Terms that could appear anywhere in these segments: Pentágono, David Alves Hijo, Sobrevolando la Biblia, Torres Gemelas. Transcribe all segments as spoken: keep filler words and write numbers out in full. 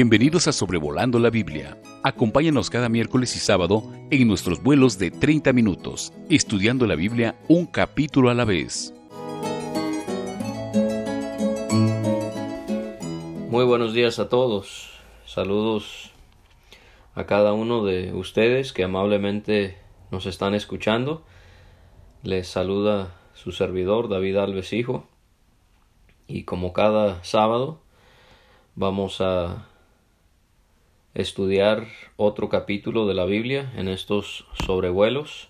Bienvenidos a Sobrevolando la Biblia. Acompáñanos cada miércoles y sábado en nuestros vuelos de treinta minutos, estudiando la Biblia un capítulo a la vez. Muy buenos días a todos. Saludos a cada uno de ustedes que amablemente nos están escuchando. Les saluda su servidor, David Alves Hijo. Y como cada sábado, vamos a estudiar otro capítulo de la Biblia en estos sobrevuelos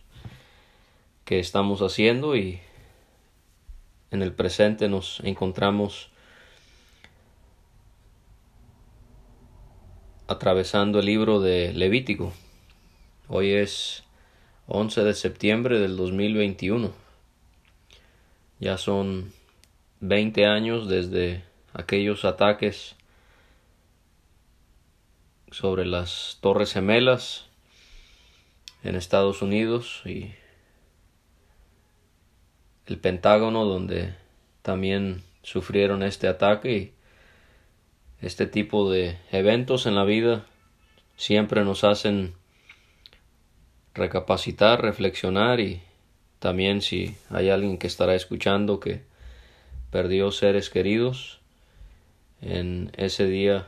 que estamos haciendo, y en el presente nos encontramos atravesando el libro de Levítico. Hoy es once de septiembre del dos mil veintiuno. Ya son veinte años desde aquellos ataques sobre las Torres Gemelas en Estados Unidos y el Pentágono, donde también sufrieron este ataque. Y este tipo de eventos en la vida siempre nos hacen recapacitar, reflexionar, y también si hay alguien que estará escuchando que perdió seres queridos en ese día,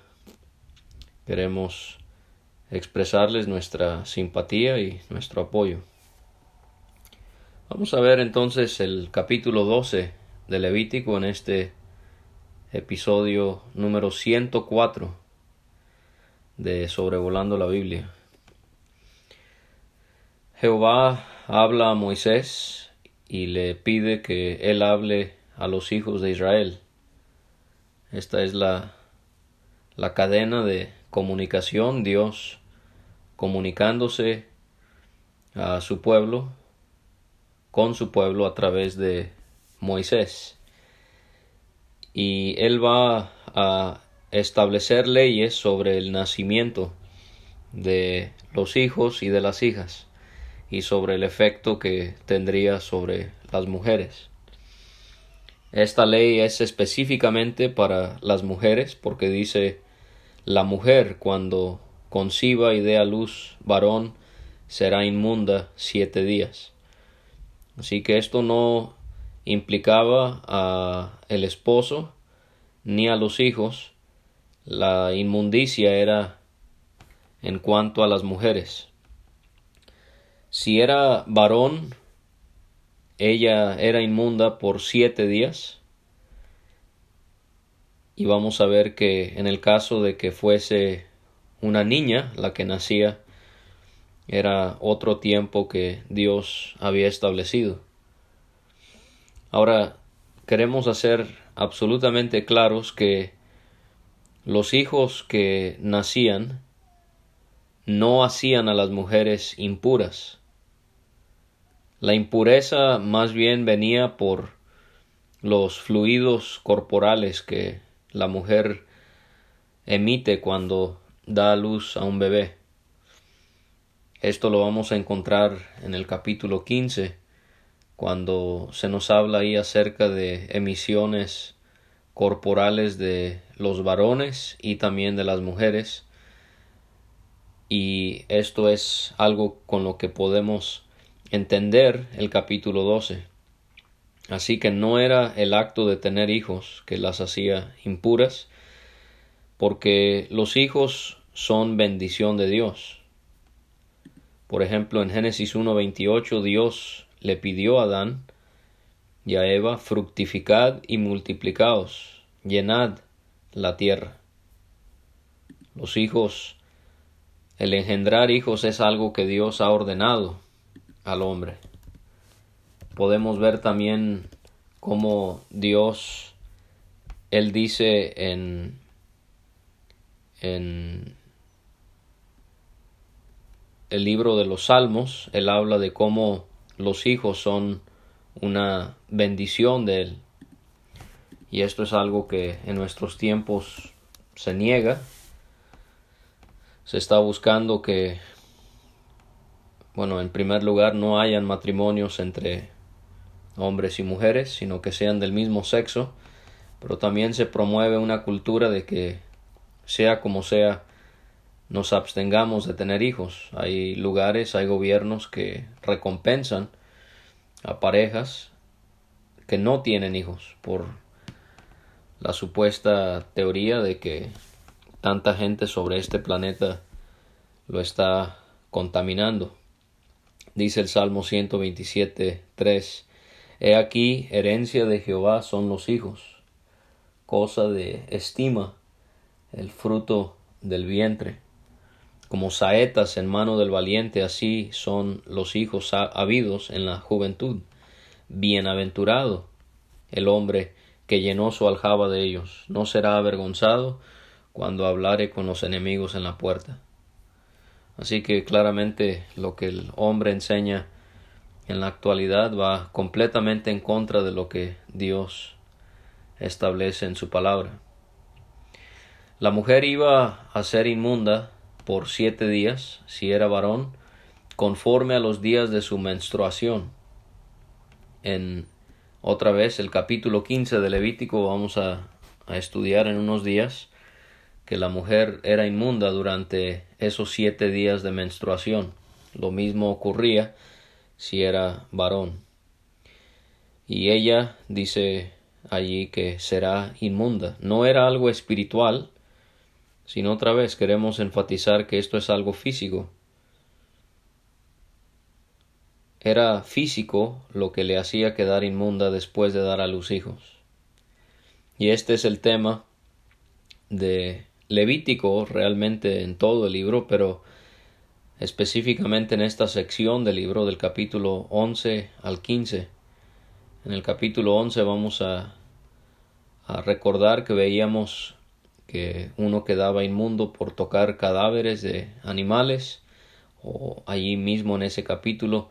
queremos expresarles nuestra simpatía y nuestro apoyo. Vamos a ver entonces el capítulo doce de Levítico en este episodio número ciento cuatro de Sobrevolando la Biblia. Jehová habla a Moisés y le pide que él hable a los hijos de Israel. Esta es la, la cadena de comunicación, Dios comunicándose a su pueblo, con su pueblo a través de Moisés. Y él va a establecer leyes sobre el nacimiento de los hijos y de las hijas, y sobre el efecto que tendría sobre las mujeres. Esta ley es específicamente para las mujeres, porque dice: la mujer, cuando conciba y dé a luz varón, será inmunda siete días. Así que esto no implicaba a el esposo ni a los hijos. La inmundicia era en cuanto a las mujeres. Si era varón, ella era inmunda por siete días, y vamos a ver que en el caso de que fuese una niña la que nacía, era otro tiempo que Dios había establecido. Ahora, queremos hacer absolutamente claros que los hijos que nacían no hacían a las mujeres impuras. La impureza más bien venía por los fluidos corporales que la mujer emite cuando da a luz a un bebé. Esto lo vamos a encontrar en el capítulo quince, cuando se nos habla ahí acerca de emisiones corporales de los varones y también de las mujeres. Y esto es algo con lo que podemos entender el capítulo doce. Así que no era el acto de tener hijos que las hacía impuras, porque los hijos son bendición de Dios. Por ejemplo, en Génesis uno veintiocho, Dios le pidió a Adán y a Eva: fructificad y multiplicaos, llenad la tierra. Los hijos, el engendrar hijos, es algo que Dios ha ordenado al hombre. Podemos ver también cómo Dios, Él dice en, en el libro de los Salmos, Él habla de cómo los hijos son una bendición de Él. Y esto es algo que en nuestros tiempos se niega. Se está buscando que, bueno, en primer lugar, no hayan matrimonios entre hombres y mujeres, sino que sean del mismo sexo. Pero también se promueve una cultura de que sea como sea, nos abstengamos de tener hijos. Hay lugares, hay gobiernos que recompensan a parejas que no tienen hijos por la supuesta teoría de que tanta gente sobre este planeta lo está contaminando. Dice el Salmo ciento veintisiete, tres: He aquí, herencia de Jehová son los hijos, cosa de estima, el fruto del vientre. Como saetas en mano del valiente, así son los hijos habidos en la juventud. Bienaventurado el hombre que llenó su aljaba de ellos. No será avergonzado cuando hablare con los enemigos en la puerta. Así que claramente lo que el hombre enseña en la actualidad va completamente en contra de lo que Dios establece en su palabra. La mujer iba a ser inmunda por siete días, si era varón, conforme a los días de su menstruación. En otra vez el capítulo quince de Levítico vamos a, a estudiar en unos días que la mujer era inmunda durante esos siete días de menstruación. Lo mismo ocurría si era varón. Y ella dice allí que será inmunda. No era algo espiritual, sino otra vez queremos enfatizar que esto es algo físico. Era físico lo que le hacía quedar inmunda después de dar a luz hijos. Y este es el tema de Levítico, realmente en todo el libro, pero específicamente en esta sección del libro del capítulo once al quince. En el capítulo once vamos a, a recordar que veíamos que uno quedaba inmundo por tocar cadáveres de animales, o allí mismo en ese capítulo,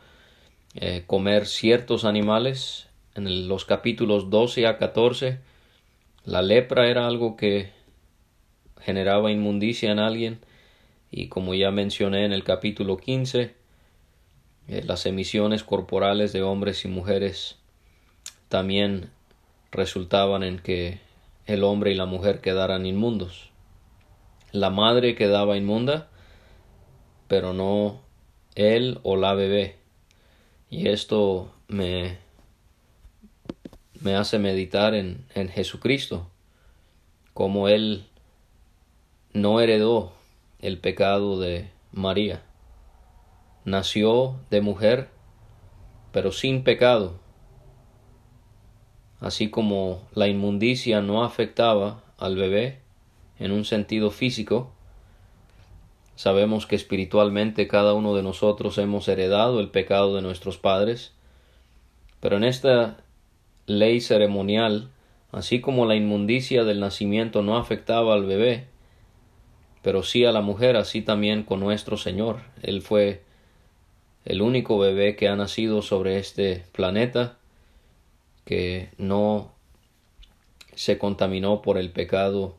eh, comer ciertos animales. En el, los capítulos doce a catorce, la lepra era algo que generaba inmundicia en alguien, y como ya mencioné en el capítulo quince, eh, las emisiones corporales de hombres y mujeres también resultaban en que el hombre y la mujer quedaran inmundos. La madre quedaba inmunda, pero no él o la bebé. Y esto me, me hace meditar en, en Jesucristo, como él no heredó el pecado de María. Nació de mujer, pero sin pecado. Así como la inmundicia no afectaba al bebé en un sentido físico, sabemos que espiritualmente cada uno de nosotros hemos heredado el pecado de nuestros padres, pero en esta ley ceremonial, así como la inmundicia del nacimiento no afectaba al bebé, pero sí a la mujer, así también con nuestro Señor. Él fue el único bebé que ha nacido sobre este planeta que no se contaminó por el pecado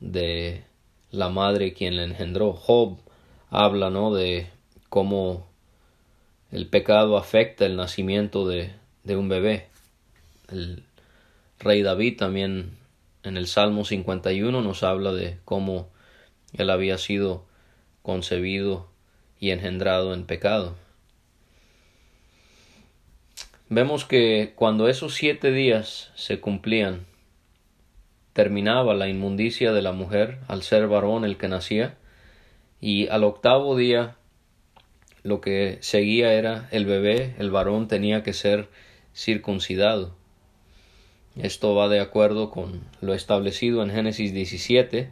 de la madre quien le engendró. Job habla, ¿no?, de cómo el pecado afecta el nacimiento de, de un bebé. El rey David también en el Salmo cincuenta y uno nos habla de cómo él había sido concebido y engendrado en pecado. Vemos que cuando esos siete días se cumplían, terminaba la inmundicia de la mujer al ser varón el que nacía, y al octavo día lo que seguía era el bebé, el varón tenía que ser circuncidado. Esto va de acuerdo con lo establecido en Génesis diecisiete,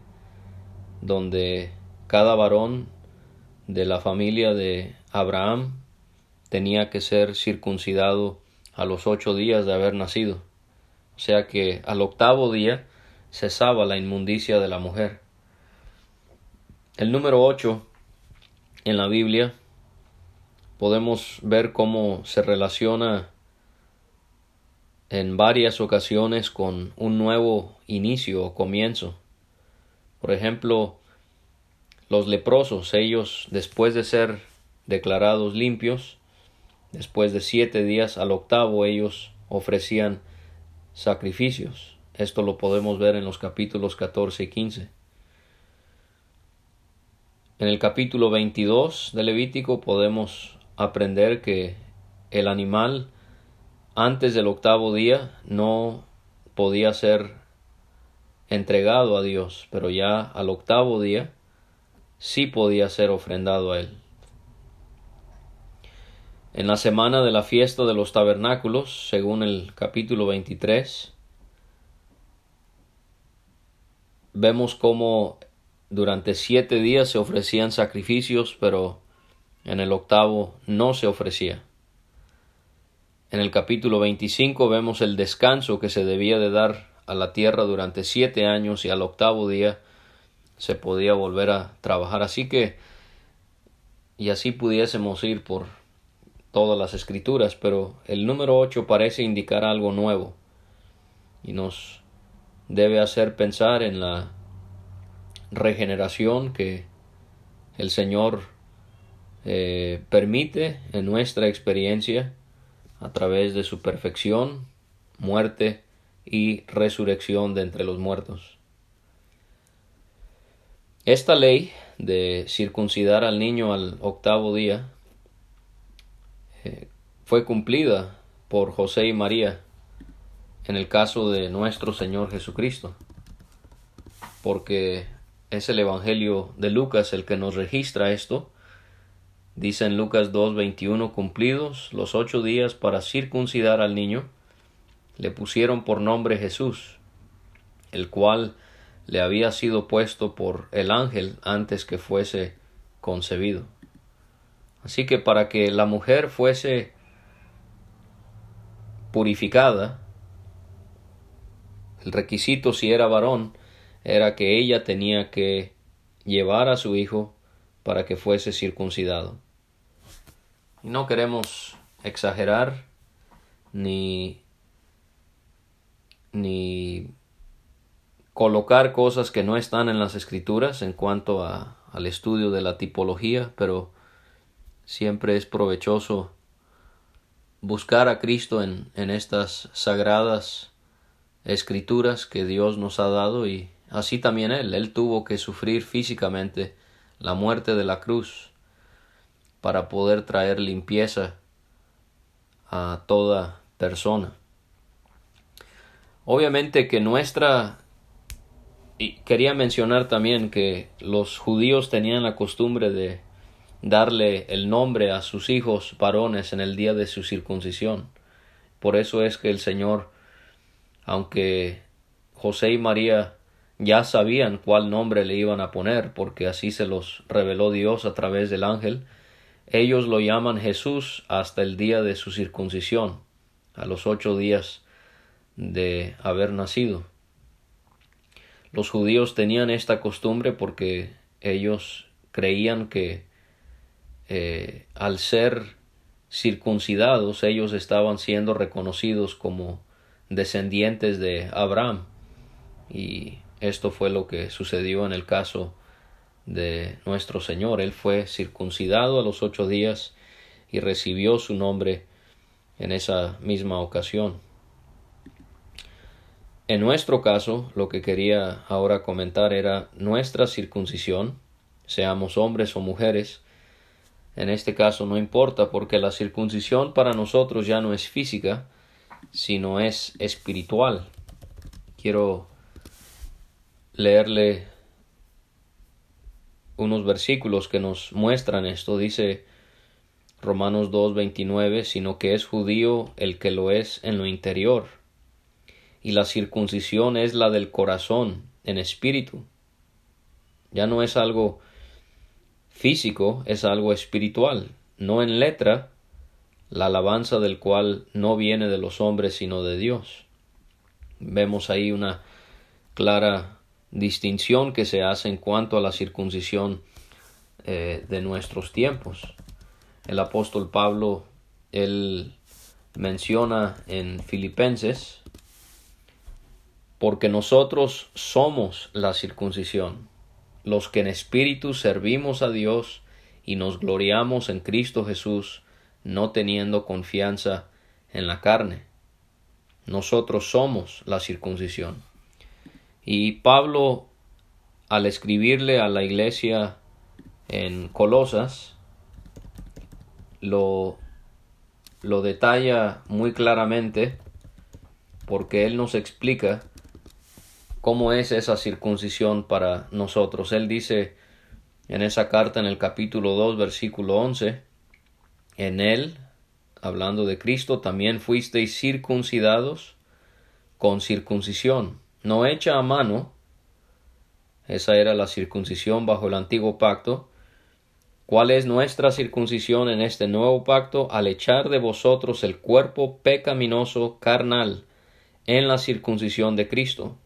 donde cada varón de la familia de Abraham tenía que ser circuncidado a los ocho días de haber nacido. O sea que al octavo día cesaba la inmundicia de la mujer. El número ocho en la Biblia podemos ver cómo se relaciona en varias ocasiones con un nuevo inicio o comienzo. Por ejemplo, los leprosos, ellos después de ser declarados limpios, después de siete días, al octavo ellos ofrecían sacrificios. Esto lo podemos ver en los capítulos catorce y quince. En el capítulo veintidós de Levítico podemos aprender que el animal antes del octavo día no podía ser entregado a Dios, pero ya al octavo día sí podía ser ofrendado a Él. En la semana de la fiesta de los tabernáculos, según el capítulo veintitrés, vemos cómo durante siete días se ofrecían sacrificios, pero en el octavo no se ofrecía. En el capítulo veinticinco vemos el descanso que se debía de dar a la tierra durante siete años y al octavo día se podía volver a trabajar. Así que, y así pudiésemos ir por todas las escrituras, pero el número ocho parece indicar algo nuevo y nos debe hacer pensar en la regeneración que el Señor eh, permite en nuestra experiencia a través de su perfección, muerte y resurrección de entre los muertos. Esta ley de circuncidar al niño al octavo día eh, fue cumplida por José y María en el caso de nuestro Señor Jesucristo, porque es el Evangelio de Lucas el que nos registra esto. Dice en Lucas dos veintiuno, cumplidos los ocho días para circuncidar al niño, le pusieron por nombre Jesús, el cual le había sido puesto por el ángel antes que fuese concebido. Así que para que la mujer fuese purificada, el requisito si era varón era que ella tenía que llevar a su hijo para que fuese circuncidado. No queremos exagerar ni, ni colocar cosas que no están en las escrituras en cuanto a, al estudio de la tipología, pero siempre es provechoso buscar a Cristo en, en estas sagradas escrituras que Dios nos ha dado, y así también Él. Él tuvo que sufrir físicamente la muerte de la cruz para poder traer limpieza a toda persona. Obviamente que nuestra... Y quería mencionar también que los judíos tenían la costumbre de darle el nombre a sus hijos varones en el día de su circuncisión. Por eso es que el Señor, aunque José y María ya sabían cuál nombre le iban a poner, porque así se los reveló Dios a través del ángel, ellos lo llaman Jesús hasta el día de su circuncisión, a los ocho días de haber nacido. Los judíos tenían esta costumbre porque ellos creían que eh, al ser circuncidados ellos estaban siendo reconocidos como descendientes de Abraham, y esto fue lo que sucedió en el caso de nuestro Señor. Él fue circuncidado a los ocho días y recibió su nombre en esa misma ocasión. En nuestro caso, lo que quería ahora comentar era nuestra circuncisión, seamos hombres o mujeres. En este caso no importa, porque la circuncisión para nosotros ya no es física, sino es espiritual. Quiero leerle unos versículos que nos muestran esto. Dice Romanos dos veintinueve, sino que es judío el que lo es en lo interior, y la circuncisión es la del corazón, en espíritu. Ya no es algo físico, es algo espiritual, no en letra, la alabanza del cual no viene de los hombres sino de Dios. Vemos ahí una clara distinción que se hace en cuanto a la circuncisión eh, de nuestros tiempos. El apóstol Pablo, él menciona en Filipenses, porque nosotros somos la circuncisión, los que en espíritu servimos a Dios y nos gloriamos en Cristo Jesús, no teniendo confianza en la carne. Nosotros somos la circuncisión. Y Pablo, al escribirle a la iglesia en Colosas lo, lo detalla muy claramente, porque él nos explica cómo es esa circuncisión para nosotros. Él dice en esa carta, en el capítulo dos, versículo once, en él, hablando de Cristo, también fuisteis circuncidados con circuncisión, no hecha a mano. Esa era la circuncisión bajo el antiguo pacto. ¿Cuál es nuestra circuncisión en este nuevo pacto? Al echar de vosotros el cuerpo pecaminoso carnal en la circuncisión de Cristo.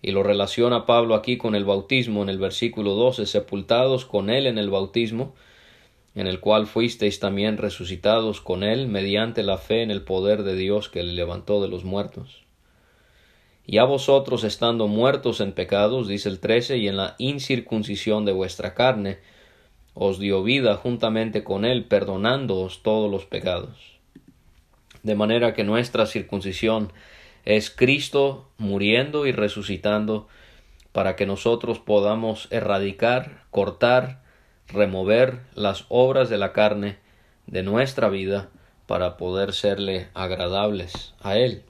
Y lo relaciona Pablo aquí con el bautismo en el versículo doce, sepultados con él en el bautismo, en el cual fuisteis también resucitados con él mediante la fe en el poder de Dios que le levantó de los muertos. Y a vosotros, estando muertos en pecados, dice el trece, y en la incircuncisión de vuestra carne, os dio vida juntamente con él, perdonándoos todos los pecados. De manera que nuestra circuncisión es Cristo muriendo y resucitando para que nosotros podamos erradicar, cortar, remover las obras de la carne de nuestra vida para poder serle agradables a él.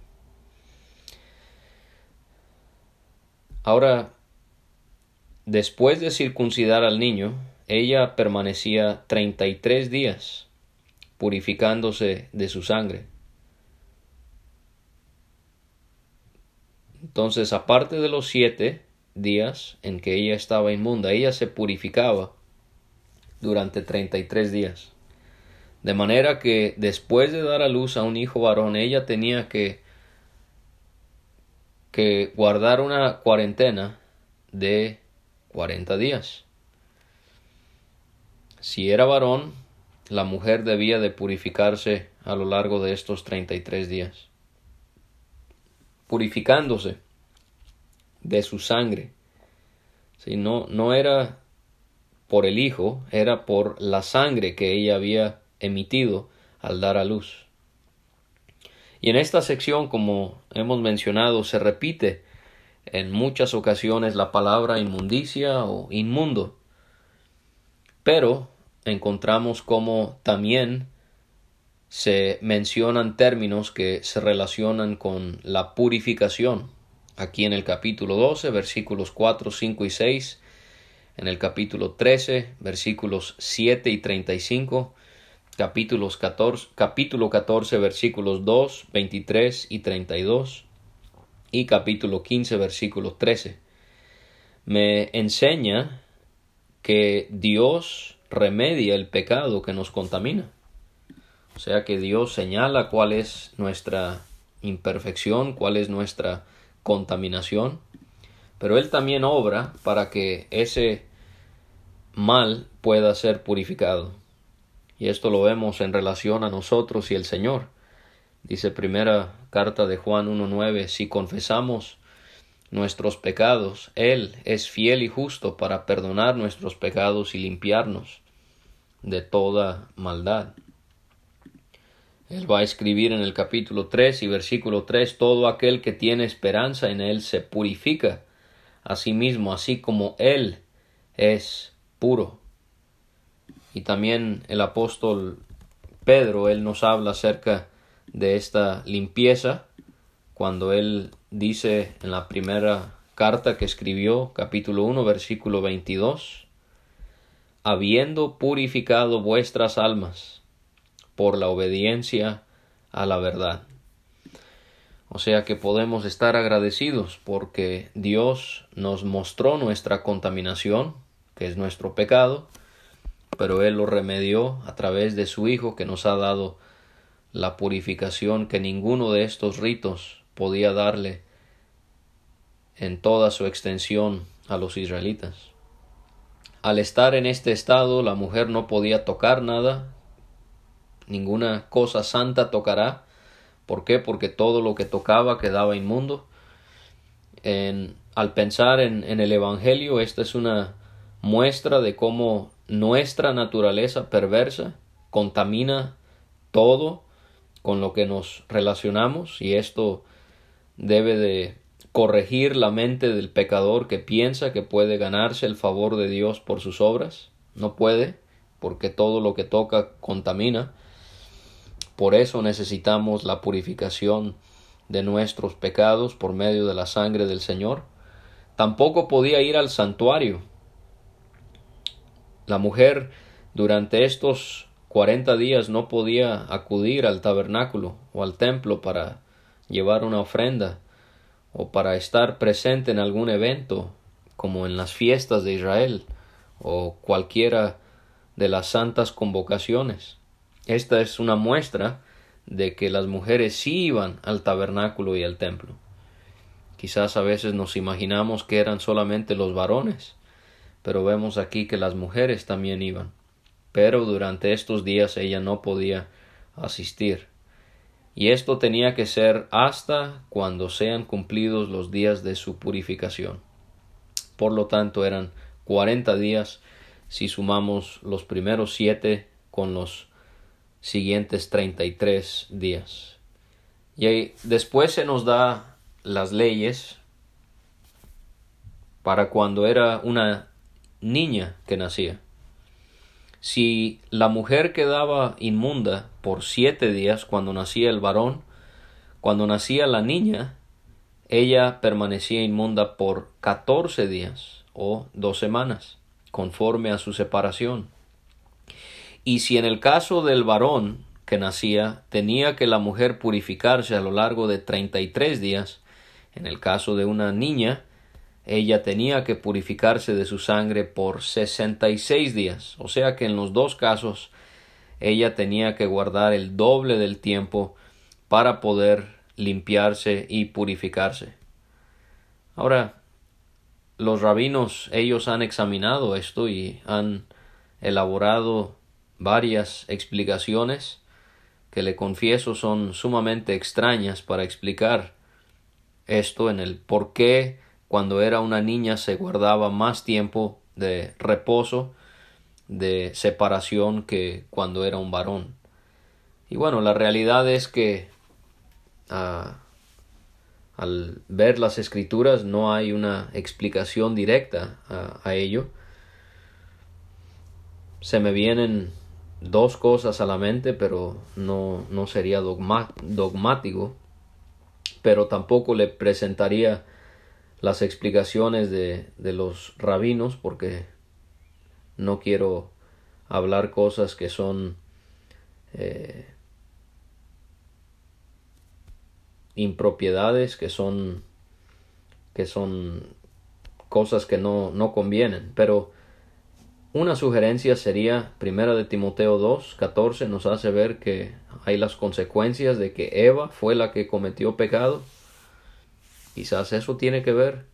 Ahora, después de circuncidar al niño, ella permanecía treinta y tres días, purificándose de su sangre. Entonces, aparte de los siete días en que ella estaba inmunda, ella se purificaba durante treinta y tres días. De manera que, después de dar a luz a un hijo varón, ella tenía que que guardar una cuarentena de cuarenta días. Si era varón, la mujer debía de purificarse a lo largo de estos treinta y tres días, purificándose de su sangre. Si no, no era por el hijo, era por la sangre que ella había emitido al dar a luz. Y en esta sección, como hemos mencionado, se repite en muchas ocasiones la palabra inmundicia o inmundo. Pero encontramos cómo también se mencionan términos que se relacionan con la purificación. Aquí en el capítulo doce, versículos cuatro, cinco y seis. En el capítulo trece, versículos siete y treinta y cinco. Capítulos catorce, capítulo catorce, versículos dos, veintitrés y treinta y dos, y capítulo quince, versículo trece, me enseña que Dios remedia el pecado que nos contamina. O sea que Dios señala cuál es nuestra imperfección, cuál es nuestra contaminación, pero Él también obra para que ese mal pueda ser purificado. Y esto lo vemos en relación a nosotros y el Señor. Dice primera carta de Juan uno nueve, si confesamos nuestros pecados, Él es fiel y justo para perdonar nuestros pecados y limpiarnos de toda maldad. Él va a escribir en el capítulo tres y versículo tres, todo aquel que tiene esperanza en Él se purifica a sí mismo, así como Él es puro. Y también el apóstol Pedro, él nos habla acerca de esta limpieza cuando él dice en la primera carta que escribió, capítulo uno, versículo veintidós, habiendo purificado vuestras almas por la obediencia a la verdad. O sea que podemos estar agradecidos porque Dios nos mostró nuestra contaminación, que es nuestro pecado, pero Él lo remedió a través de su Hijo, que nos ha dado la purificación que ninguno de estos ritos podía darle en toda su extensión a los israelitas. Al estar en este estado, la mujer no podía tocar nada, ninguna cosa santa tocará. ¿Por qué? Porque todo lo que tocaba quedaba inmundo. En, al pensar en, en el Evangelio, esta es una muestra de cómo nuestra naturaleza perversa contamina todo con lo que nos relacionamos, y esto debe de corregir la mente del pecador que piensa que puede ganarse el favor de Dios por sus obras. No puede, porque todo lo que toca contamina. Por eso necesitamos la purificación de nuestros pecados por medio de la sangre del Señor. Tampoco podía ir al santuario. La mujer durante estos cuarenta días no podía acudir al tabernáculo o al templo para llevar una ofrenda o para estar presente en algún evento como en las fiestas de Israel o cualquiera de las santas convocaciones. Esta es una muestra de que las mujeres sí iban al tabernáculo y al templo. Quizás a veces nos imaginamos que eran solamente los varones, pero vemos aquí que las mujeres también iban. Pero durante estos días ella no podía asistir. Y esto tenía que ser hasta cuando sean cumplidos los días de su purificación. Por lo tanto, eran cuarenta días si sumamos los primeros siete con los siguientes treinta y tres días. Y después se nos da las leyes para cuando era una niña que nacía. Si la mujer quedaba inmunda por siete días cuando nacía el varón, cuando nacía la niña, ella permanecía inmunda por catorce días o dos semanas, conforme a su separación. Y si en el caso del varón que nacía, tenía que la mujer purificarse a lo largo de treinta y tres días, en el caso de una niña, ella tenía que purificarse de su sangre por sesenta y seis días. O sea que en los dos casos ella tenía que guardar el doble del tiempo para poder limpiarse y purificarse. Ahora, los rabinos, ellos han examinado esto y han elaborado varias explicaciones que, le confieso, son sumamente extrañas para explicar esto en el por qué cuando era una niña se guardaba más tiempo de reposo, de separación, que cuando era un varón. Y bueno, la realidad es que uh, al ver las escrituras no hay una explicación directa uh, a ello. Se me vienen dos cosas a la mente, pero no, no sería dogma, dogmático, pero tampoco le presentaría las explicaciones de, de los rabinos, porque no quiero hablar cosas que son eh, impropiedades, que son, que son cosas que no, no convienen. Pero una sugerencia sería Primera de Timoteo dos catorce, nos hace ver que hay las consecuencias de que Eva fue la que cometió pecado. Quizás eso tiene que ver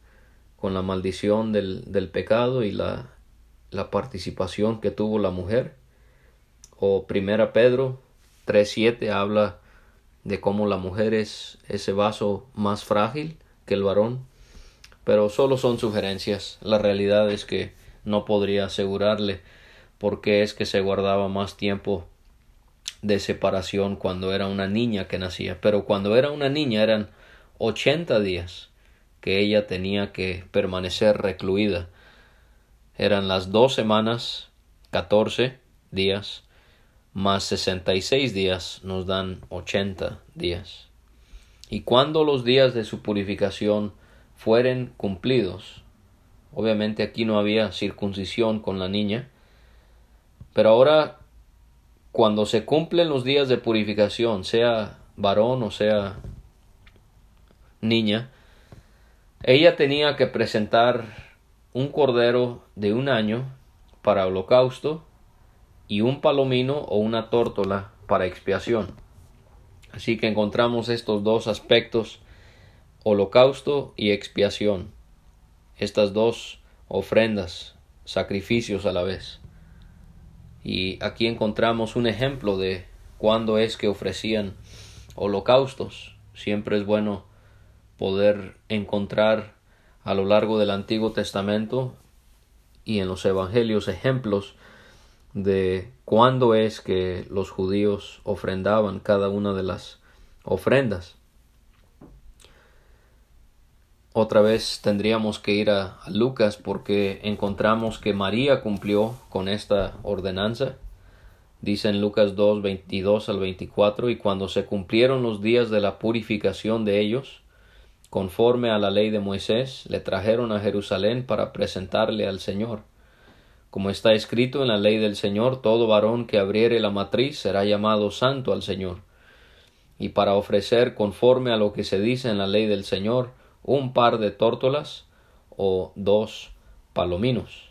con la maldición del, del pecado y la, la participación que tuvo la mujer. O Primera Pedro tres siete habla de cómo la mujer es ese vaso más frágil que el varón. Pero solo son sugerencias. La realidad es que no podría asegurarle por qué es que se guardaba más tiempo de separación cuando era una niña que nacía. Pero cuando era una niña eran ochenta días que ella tenía que permanecer recluida. Eran las dos semanas, catorce días, más sesenta y seis días, nos dan ochenta días. Y cuando los días de su purificación fueren cumplidos, obviamente aquí no había circuncisión con la niña, pero ahora cuando se cumplen los días de purificación, sea varón o sea niña, ella tenía que presentar un cordero de un año para holocausto y un palomino o una tórtola para expiación. Así que encontramos estos dos aspectos, holocausto y expiación, estas dos ofrendas, sacrificios a la vez. Y aquí encontramos un ejemplo de cuándo es que ofrecían holocaustos. Siempre es bueno poder encontrar a lo largo del Antiguo Testamento y en los Evangelios ejemplos de cuándo es que los judíos ofrendaban cada una de las ofrendas. Otra vez tendríamos que ir a, a Lucas, porque encontramos que María cumplió con esta ordenanza. Dice en Lucas dos, veintidós al veinticuatro, y cuando se cumplieron los días de la purificación de ellos, conforme a la ley de Moisés, le trajeron a Jerusalén para presentarle al Señor. Como está escrito en la ley del Señor, todo varón que abriere la matriz será llamado santo al Señor. Y para ofrecer, conforme a lo que se dice en la ley del Señor, un par de tórtolas o dos palominos.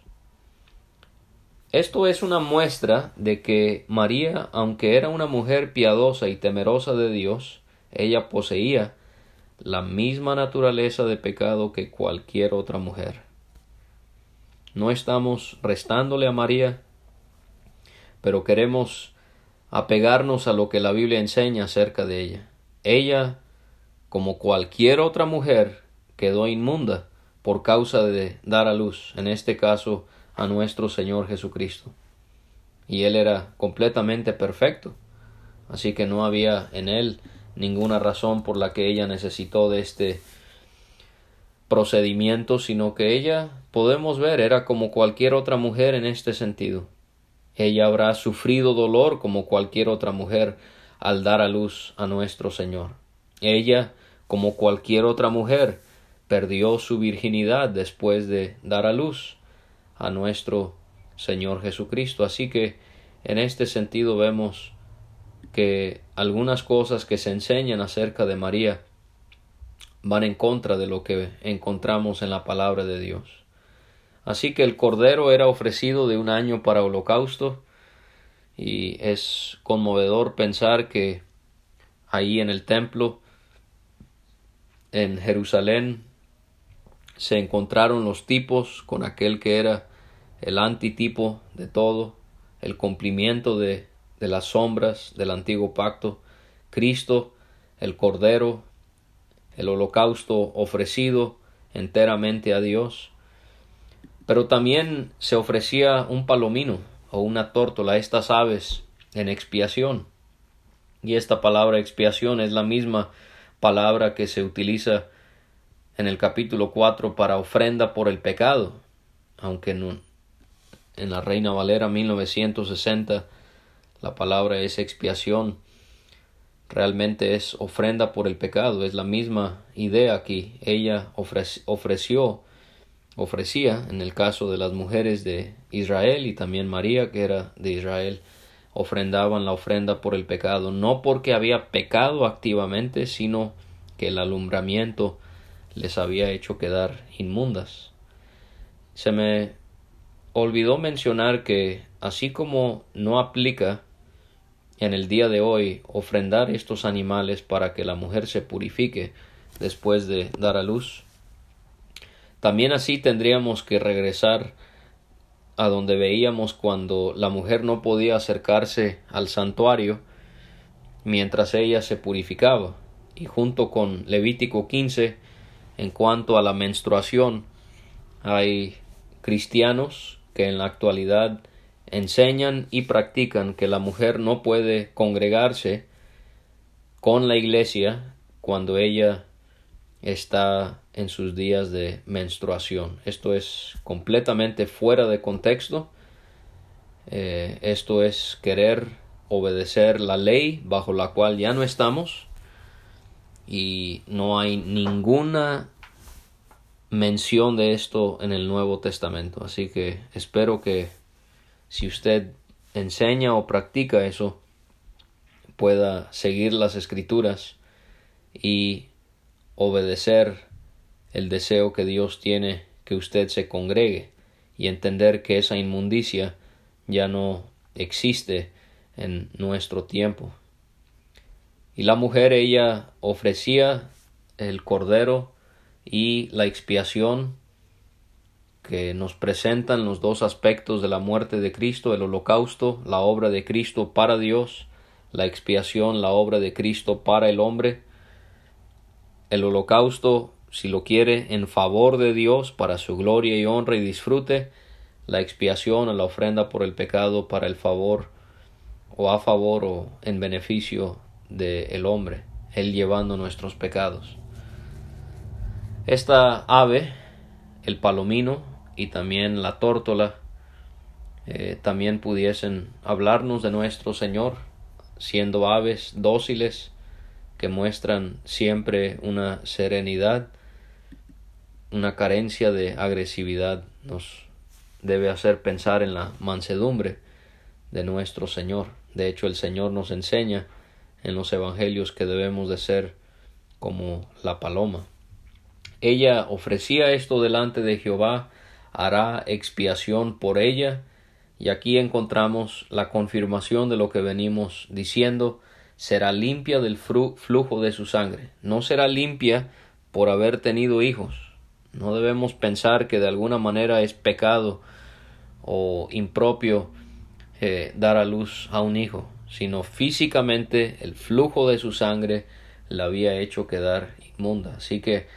Esto es una muestra de que María, aunque era una mujer piadosa y temerosa de Dios, ella poseía la misma naturaleza de pecado que cualquier otra mujer. No estamos restándole a María, pero queremos apegarnos a lo que la Biblia enseña acerca de ella. Ella, como cualquier otra mujer, quedó inmunda por causa de dar a luz, en este caso a nuestro Señor Jesucristo. Y Él era completamente perfecto, así que no había en Él ninguna razón por la que ella necesitó de este procedimiento, sino que ella, podemos ver, era como cualquier otra mujer en este sentido. Ella habrá sufrido dolor como cualquier otra mujer al dar a luz a nuestro Señor. Ella, como cualquier otra mujer, perdió su virginidad después de dar a luz a nuestro Señor Jesucristo. Así que en este sentido vemos que algunas cosas que se enseñan acerca de María van en contra de lo que encontramos en la palabra de Dios. Así que el cordero era ofrecido de un año para holocausto, y es conmovedor pensar que ahí en el templo en Jerusalén se encontraron los tipos con aquel que era el antitipo de todo, el cumplimiento de, de las sombras del antiguo pacto, Cristo, el cordero, el holocausto ofrecido enteramente a Dios. Pero también se ofrecía un palomino o una tórtola, estas aves en expiación. Y esta palabra expiación es la misma palabra que se utiliza en el capítulo cuatro para ofrenda por el pecado, aunque en, en la Reina Valera mil novecientos sesenta la palabra es expiación, realmente es ofrenda por el pecado, es la misma idea aquí. Ella ofreci- ofreció ofrecía, en el caso de las mujeres de Israel, y también María, que era de Israel, ofrendaban la ofrenda por el pecado, no porque había pecado activamente, sino que el alumbramiento les había hecho quedar inmundas. Se me olvidó mencionar que, así como no aplica en el día de hoy ofrendar estos animales para que la mujer se purifique después de dar a luz, también así tendríamos que regresar a donde veíamos cuando la mujer no podía acercarse al santuario mientras ella se purificaba. Y junto con Levítico quince, en cuanto a la menstruación, hay cristianos que en la actualidad enseñan y practican que la mujer no puede congregarse con la iglesia cuando ella está en sus días de menstruación. Esto es completamente fuera de contexto. Eh, esto es querer obedecer la ley bajo la cual ya no estamos, y no hay ninguna mención de esto en el Nuevo Testamento. Así que espero que si usted enseña o practica eso, pueda seguir las Escrituras y obedecer el deseo que Dios tiene que usted se congregue, y entender que esa inmundicia ya no existe en nuestro tiempo. Y la mujer, ella ofrecía el cordero y la expiación, que nos presentan los dos aspectos de la muerte de Cristo: el holocausto, la obra de Cristo para Dios; la expiación, la obra de Cristo para el hombre. El holocausto, si lo quiere, en favor de Dios, para su gloria y honra y disfrute; la expiación o la ofrenda por el pecado para el favor, o a favor o en beneficio del hombre, Él llevando nuestros pecados. Esta ave, el palomino y también la tórtola, eh, también pudiesen hablarnos de nuestro Señor, siendo aves dóciles que muestran siempre una serenidad, una carencia de agresividad. Nos debe hacer pensar en la mansedumbre de nuestro Señor. De hecho, el Señor nos enseña en los evangelios que debemos de ser como la paloma. Ella ofrecía esto delante de Jehová, hará expiación por ella. Y aquí encontramos la confirmación de lo que venimos diciendo: será limpia del flujo de su sangre. No será limpia por haber tenido hijos. No debemos pensar que de alguna manera es pecado o impropio eh, dar a luz a un hijo, sino físicamente el flujo de su sangre la había hecho quedar inmunda. Así que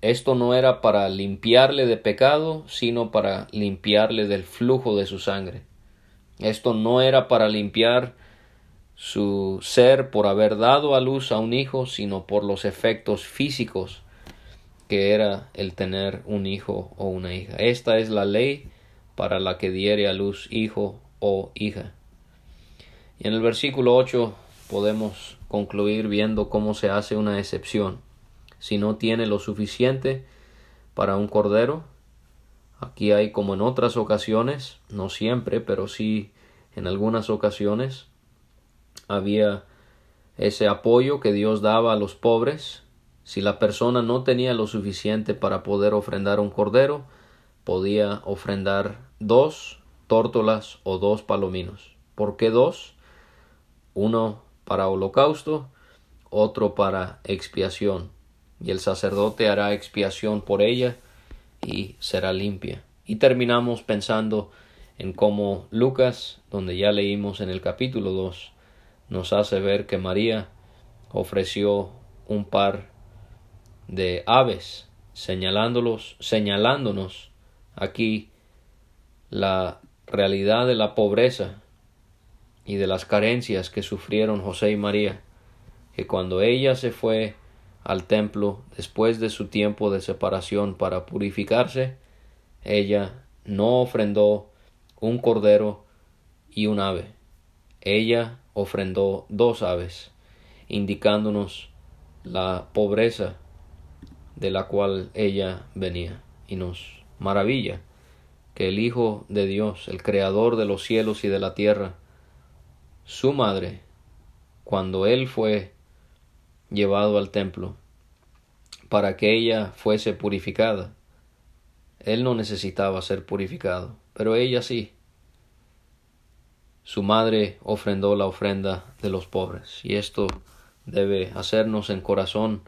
esto no era para limpiarle de pecado, sino para limpiarle del flujo de su sangre. Esto no era para limpiar su ser por haber dado a luz a un hijo, sino por los efectos físicos que era el tener un hijo o una hija. Esta es la ley para la que diere a luz hijo o hija. Y en el versículo ocho podemos concluir viendo cómo se hace una excepción. Si no tiene lo suficiente para un cordero, aquí hay, como en otras ocasiones, no siempre, pero sí en algunas ocasiones, había ese apoyo que Dios daba a los pobres. Si la persona no tenía lo suficiente para poder ofrendar un cordero, podía ofrendar dos tórtolas o dos palominos. ¿Por qué dos? Uno para holocausto, otro para expiación. Y el sacerdote hará expiación por ella y será limpia. Y terminamos pensando en cómo Lucas, donde ya leímos en el capítulo dos, nos hace ver que María ofreció un par de aves, señalándolos, señalándonos aquí la realidad de la pobreza y de las carencias que sufrieron José y María, que cuando ella se fue al templo después de su tiempo de separación para purificarse, ella no ofrendó un cordero y un ave. Ella ofrendó dos aves, indicándonos la pobreza de la cual ella venía. Y nos maravilla que el Hijo de Dios, el Creador de los cielos y de la tierra, su madre, cuando él fue llevado al templo para que ella fuese purificada, él no necesitaba ser purificado, pero ella sí. Su madre ofrendó la ofrenda de los pobres, y esto debe hacernos en corazón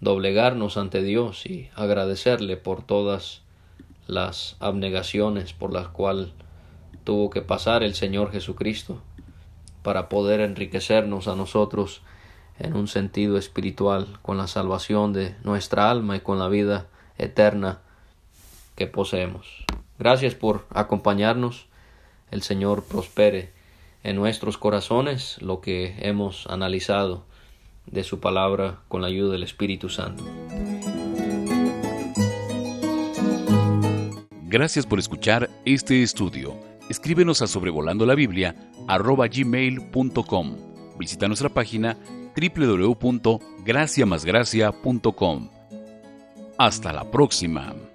doblegarnos ante Dios y agradecerle por todas las abnegaciones por las cuales tuvo que pasar el Señor Jesucristo para poder enriquecernos a nosotros en un sentido espiritual, con la salvación de nuestra alma y con la vida eterna que poseemos. Gracias por acompañarnos. El Señor prospere en nuestros corazones lo que hemos analizado de su palabra con la ayuda del Espíritu Santo. Gracias por escuchar este estudio. Escríbenos a sobrevolando la biblia arroba gmail punto com. Visita nuestra página doble u doble u doble u punto gracia más gracia punto com. Hasta la próxima.